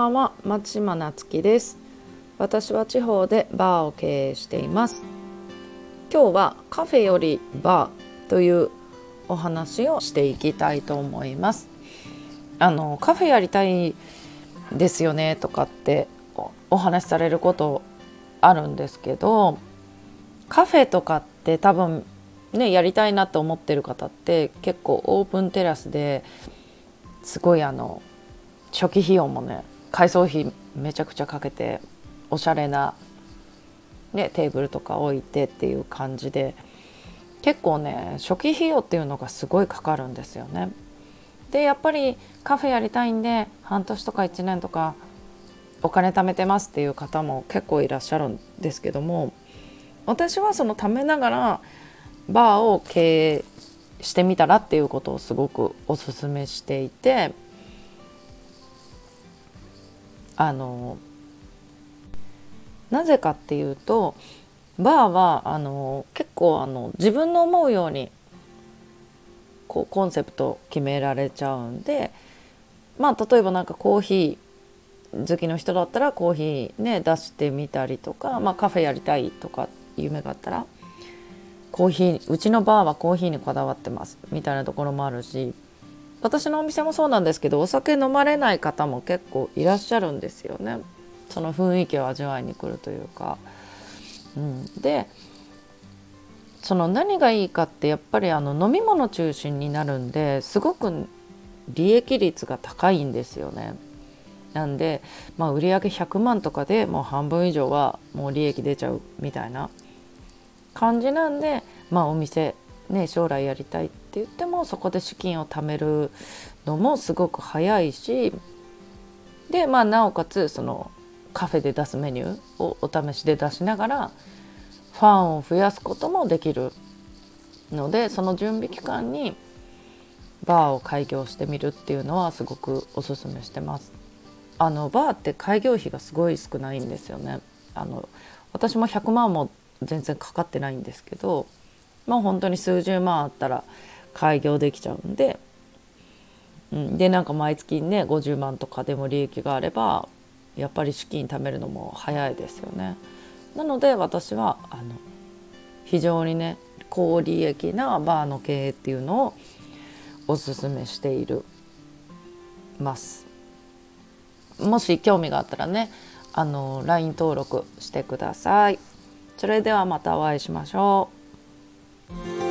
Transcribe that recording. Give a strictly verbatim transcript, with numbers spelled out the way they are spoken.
ばんは、松島なつきです。私は地方でバーを経営しています。今日はカフェよりバーというお話をしていきたいと思います。あのカフェやりたいですよねとかってお話しされることあるんですけど、カフェとかって多分ね、やりたいなと思ってる方って結構オープンテラスですごいあの初期費用もね、改装費めちゃくちゃかけておしゃれな、ね、テーブルとか置いてっていう感じで、結構ね初期費用っていうのがすごいかかるんですよね。でやっぱりカフェやりたいんで半年とかいちねんとかお金貯めてますっていう方も結構いらっしゃるんですけども、私はその貯めながらバーを経営してみたらっていうことをすごくおすすめしていて、あのなぜかっていうと、バーはあの結構あの自分の思うようにこうコンセプトを決められちゃうんで、まあ例えばなんかコーヒー好きの人だったらコーヒーね出してみたりとか、まあ、カフェやりたいとか夢があったらコーヒー、うちのバーはコーヒーにこだわってますみたいなところもあるし、私のお店もそうなんですけど、お酒飲まれない方も結構いらっしゃるんですよね。その雰囲気を味わいに来るというか、うん、でその何がいいかってやっぱりあの飲み物中心になるんで、すごく利益率が高いんですよね。なんで、まあ、売上ひゃくまんとかでもう半分以上はもう利益出ちゃうみたいな感じなんで、まあ、お店、ね、将来やりたいって言ってもそこで資金を貯めるのもすごく早いし、で、まあ、なおかつそのカフェで出すメニューをお試しで出しながらファンを増やすこともできるので、その準備期間にバーを開業してみるっていうのはすごくおすすめしてます。あのバーって開業費がすごい少ないんですよね。あの私もひゃくまんも全然かかってないんですけど、まあ本当に数十万あったら開業できちゃうんで、うん、でなんか毎月ねごじゅうまんとかでも利益があればやっぱり資金貯めるのも早いですよね。なので私はあの非常にね高利益なバーの経営っていうのをおすすめしているます。もし興味があったらね、あの ライン 登録してください。それではまたお会いしましょう。